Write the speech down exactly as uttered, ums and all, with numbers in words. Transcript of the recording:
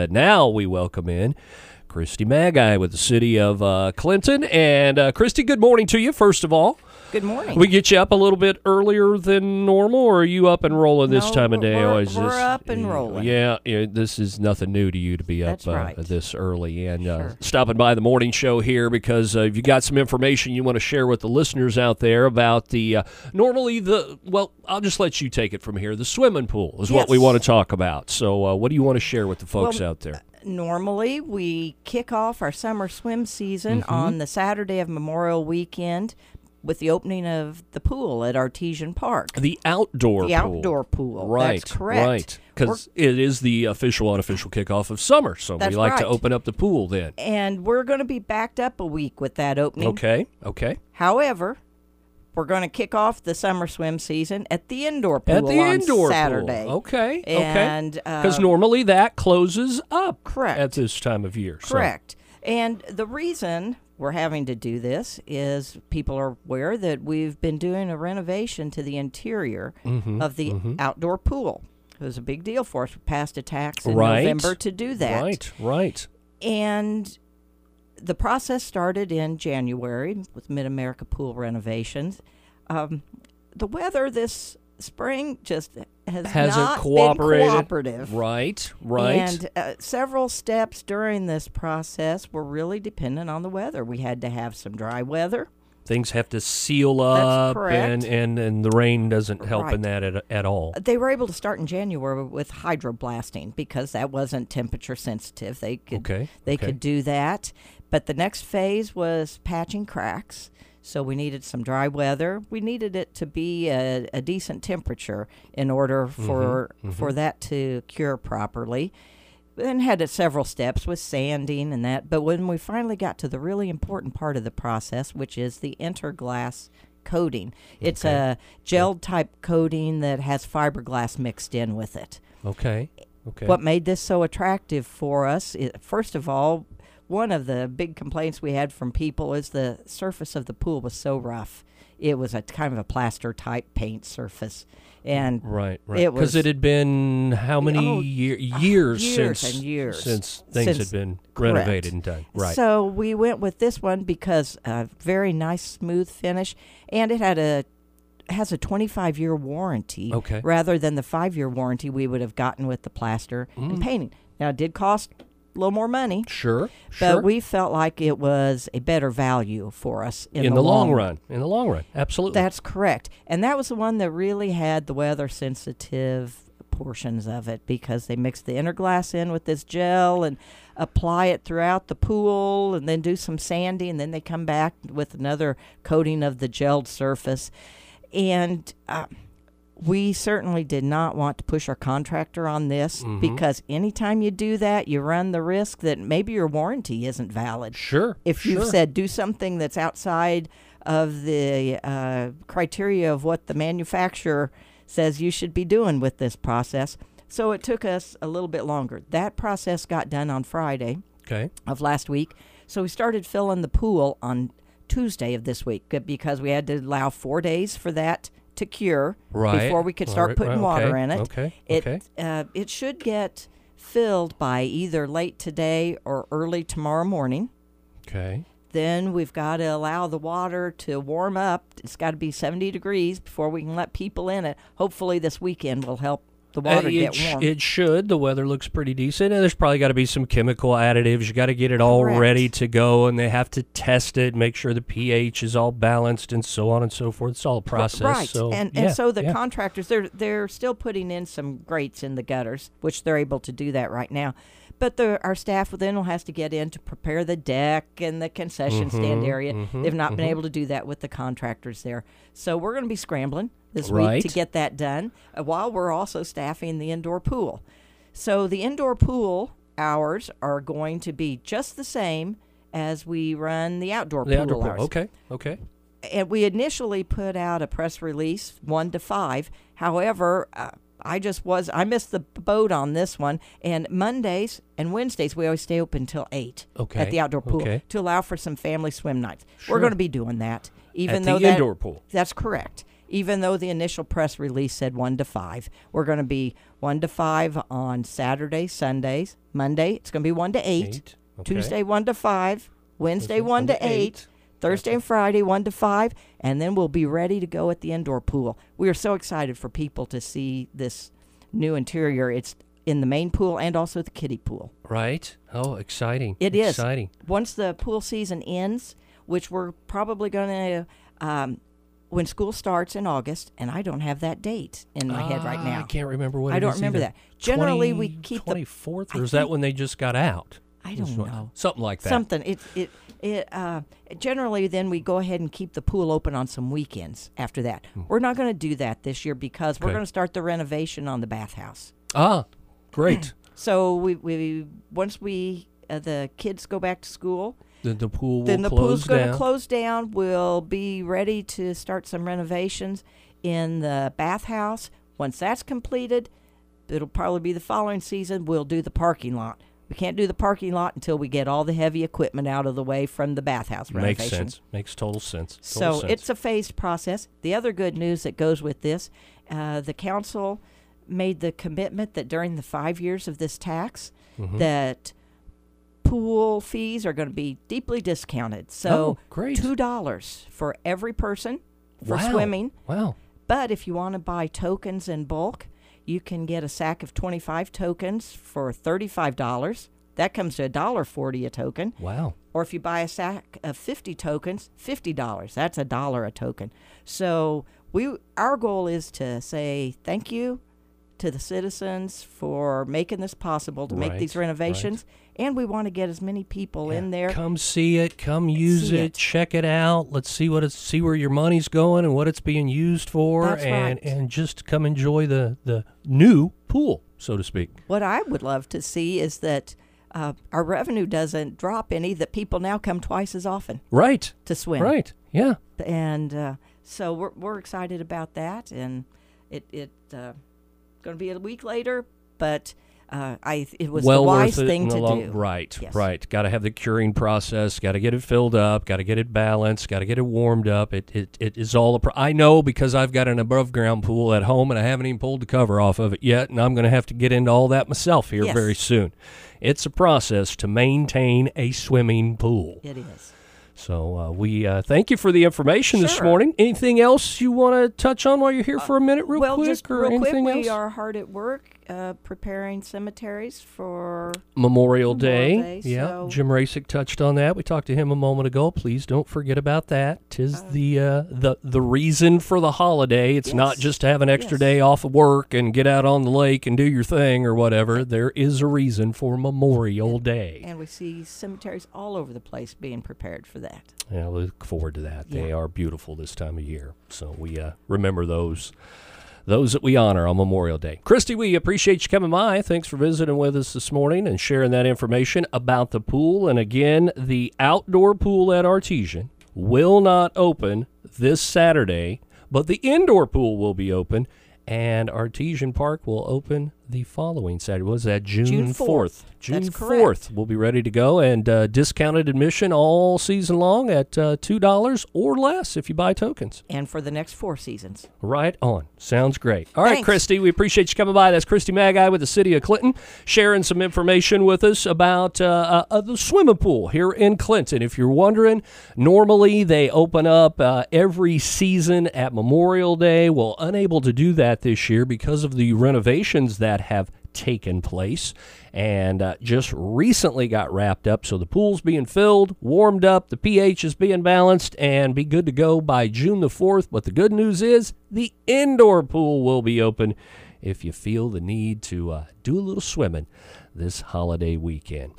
And now we welcome in Christy Magai with the city of uh, Clinton. And uh, Christy, good morning to you, first of all. Good morning. We get you up a little bit earlier than normal, or are you up and rolling this no, time of day? We're, or is we're this, up and rolling. Yeah, yeah, this is nothing new to you to be up That's right. uh, this early. And sure. uh, stopping by the morning show here because uh, if you got some information you want to share with the listeners out there about the, uh, normally the, well, I'll just let you take it from here. The swimming pool is yes. what we want to talk about. So uh, what do you want to share with the folks well, out there? Normally, we kick off our summer swim season mm-hmm. on the Saturday of Memorial Weekend with the opening of the pool at Artesian Park. The outdoor the pool. The outdoor pool. Right. That's correct. Right. Because it is the official, unofficial kickoff of summer, so we like right. to open up the pool then. And we're going to be backed up a week with that opening. Okay, okay. However, we're going to kick off the summer swim season at the indoor pool at the on indoor Saturday. Pool. Okay, and, okay. Because uh, normally that closes up correct. At this time of year. Correct. So. And the reason we're having to do this is people are aware that we've been doing a renovation to the interior mm-hmm, of the mm-hmm. outdoor pool. It was a big deal for us. We passed a tax in right. November to do that. Right, right. And the process started in January with Mid America pool renovations. Um, the weather this spring just has Hasn't not cooperated. been cooperative. Right, right. And uh, several steps during this process were really dependent on the weather. We had to have some dry weather. Things have to seal up, and, and, and the rain doesn't help right. in that at, at all. They were able to start in January with hydroblasting because that wasn't temperature sensitive. They could okay. they okay. could do that. But the next phase was patching cracks. So we needed some dry weather. We needed it to be a, a decent temperature in order for mm-hmm, mm-hmm. for that to cure properly. Then had several steps with sanding and that. But when we finally got to the really important part of the process, which is the interglass coating. It's okay. a gel-type coating that has fiberglass mixed in with it. Okay. Okay. What made this so attractive for us, is, first of all, one of the big complaints we had from people is the surface of the pool was so rough. It was a kind of a plaster-type paint surface. And right, right. Because it, it had been how many oh, year, years, years since and years. since things since, had been renovated correct. and done. Right. So we went with this one because a very nice, smooth finish, and it had a has a twenty-five year warranty okay. rather than the five year warranty we would have gotten with the plaster mm. and painting. Now, it did cost a little more money. Sure. But sure. we felt like it was a better value for us in, in the, the long run. In the long run. Absolutely. That's correct. And that was the one that really had the weather sensitive portions of it because they mixed the interglass in with this gel and apply it throughout the pool and then do some sanding and then they come back with another coating of the gelled surface. And uh, we certainly did not want to push our contractor on this mm-hmm. because anytime you do that, you run the risk that maybe your warranty isn't valid. Sure. If sure. you've said do something that's outside of the uh, criteria of what the manufacturer says you should be doing with this process. So it took us a little bit longer. That process got done on Friday okay. of last week. So we started filling the pool on Tuesday of this week because we had to allow four days for that to cure right. before we could start right, putting right, okay, water in it. Okay, it okay. Uh, it should get filled by either late today or early tomorrow morning. Okay. Then we've got to allow the water to warm up. It's got to be seventy degrees before we can let people in it. Hopefully this weekend will help the water uh, get sh- warm. It should. The weather looks pretty decent, and there's probably got to be some chemical additives. You got to get it all Correct. ready to go, and they have to test it, make sure the pH is all balanced, and so on and so forth. It's all a process. Right, so, and, yeah, and so the yeah. contractors, they're, they're still putting in some grates in the gutters, which they're able to do that right now. But the, our staff then will have to get in to prepare the deck and the concession mm-hmm, stand area. Mm-hmm, They've not mm-hmm. been able to do that with the contractors there. So we're going to be scrambling this right. week to get that done uh, while we're also staffing the indoor pool. So the indoor pool hours are going to be just the same as we run the outdoor the pool outdoor hours. Pool. Okay, okay. And we initially put out a press release, one to five. However, uh, I just was, I missed the boat on this one. And Mondays and Wednesdays, we always stay open until eight okay. at the outdoor pool okay. to allow for some family swim nights. Sure. We're going to be doing that. Even at though the that, indoor pool. That's correct. even though the initial press release said one to five. We're going to be one to five on Saturday, Sundays, Monday. It's going to be one to eight. eight. Okay. Tuesday, one to five. Wednesday, Wednesday one, one to eight. eight. Thursday and Friday, one to five, and then we'll be ready to go at the indoor pool. We are so excited for people to see this new interior. It's in the main pool and also the kiddie pool. Right. Oh, exciting. It exciting. is. Exciting. Once the pool season ends, which we're probably going to, um, when school starts in August, and I don't have that date in my uh, head right now. I can't remember what I it is I don't remember either. that. Generally, twenty, we keep the... twenty-fourth, or I is that when they just got out? I don't know. Something like that. Something. It, it, it, uh, generally, then we go ahead and keep the pool open on some weekends after that. Mm. We're not going to do that this year because okay. we're going to start the renovation on the bathhouse. Ah, great. So we, we once we uh, the kids go back to school, then the pool will close down. Then the pool's going to close down. We'll be ready to start some renovations in the bathhouse. Once that's completed, it'll probably be the following season, we'll do the parking lot. We can't do the parking lot until we get all the heavy equipment out of the way from the bathhouse renovation. Makes sense. Makes total sense. Total so sense. It's a phased process. The other good news that goes with this, uh, the council made the commitment that during the five years of this tax, mm-hmm. that pool fees are going to be deeply discounted. So oh, two dollars for every person for wow. swimming. Wow. But if you want to buy tokens in bulk, you can get a sack of twenty-five tokens for thirty-five dollars. That comes to one dollar forty a token. Wow. Or if you buy a sack of fifty tokens, fifty dollars. That's a dollar a token. So we, our goal is to say thank you to the citizens for making this possible, to right, make these renovations. Right. And we want to get as many people yeah. in there. Come see it. Come use it, it. Check it out. Let's see what it's, see where your money's going and what it's being used for. That's and, right. and just come enjoy the, the new pool, so to speak. What I would love to see is that uh, our revenue doesn't drop any, that people now come twice as often. Right. To swim. Right, yeah. And uh, so we're, we're excited about that. And it... it uh, going to be a week later, but uh, I it was well the wise thing to long, do. Right, yes. right. Got to have the curing process. Got to get it filled up. Got to get it balanced. Got to get it warmed up. It it, it is all a pro- I know because I've got an above-ground pool at home, and I haven't even pulled the cover off of it yet, and I'm going to have to get into all that myself here yes. very soon. It's a process to maintain a swimming pool. It is. So uh, we uh, thank you for the information sure. this morning. Anything else you want to touch on while you're here uh, for a minute real well, quick? Well, just real quick, we else? are hard at work uh, preparing cemeteries for Memorial, Memorial Day. Day. Yeah, so. Jim Rasick touched on that. We talked to him a moment ago. Please don't forget about that. 'Tis uh, the, uh, the, the reason for the holiday. It's yes. not just to have an extra yes. day off of work and get out on the lake and do your thing or whatever. There is a reason for Memorial Day. And we see cemeteries all over the place being prepared for that. Yeah, we look forward to that. Yeah. They are beautiful this time of year. So we uh, remember those those that we honor on Memorial Day. Christy, we appreciate you coming by. Thanks for visiting with us this morning and sharing that information about the pool. And again, the outdoor pool at Artesian will not open this Saturday, but the indoor pool will be open, and Artesian Park will open the following Saturday. What is that? June fourth. June fourth. We'll be ready to go. And uh, discounted admission all season long at uh, two dollars or less if you buy tokens. And for the next four seasons. Right on. Sounds great. All right, Thanks. Christy, we appreciate you coming by. That's Christy Magai with the City of Clinton, sharing some information with us about uh, uh, the swimming pool here in Clinton. If you're wondering, normally they open up uh, every season at Memorial Day. Well, unable to do that this year because of the renovations that have taken place and uh, just recently got wrapped up. So the pool's being filled, warmed up, the pH is being balanced, and be good to go by June the fourth. But the good news is the indoor pool will be open if you feel the need to uh, do a little swimming this holiday weekend.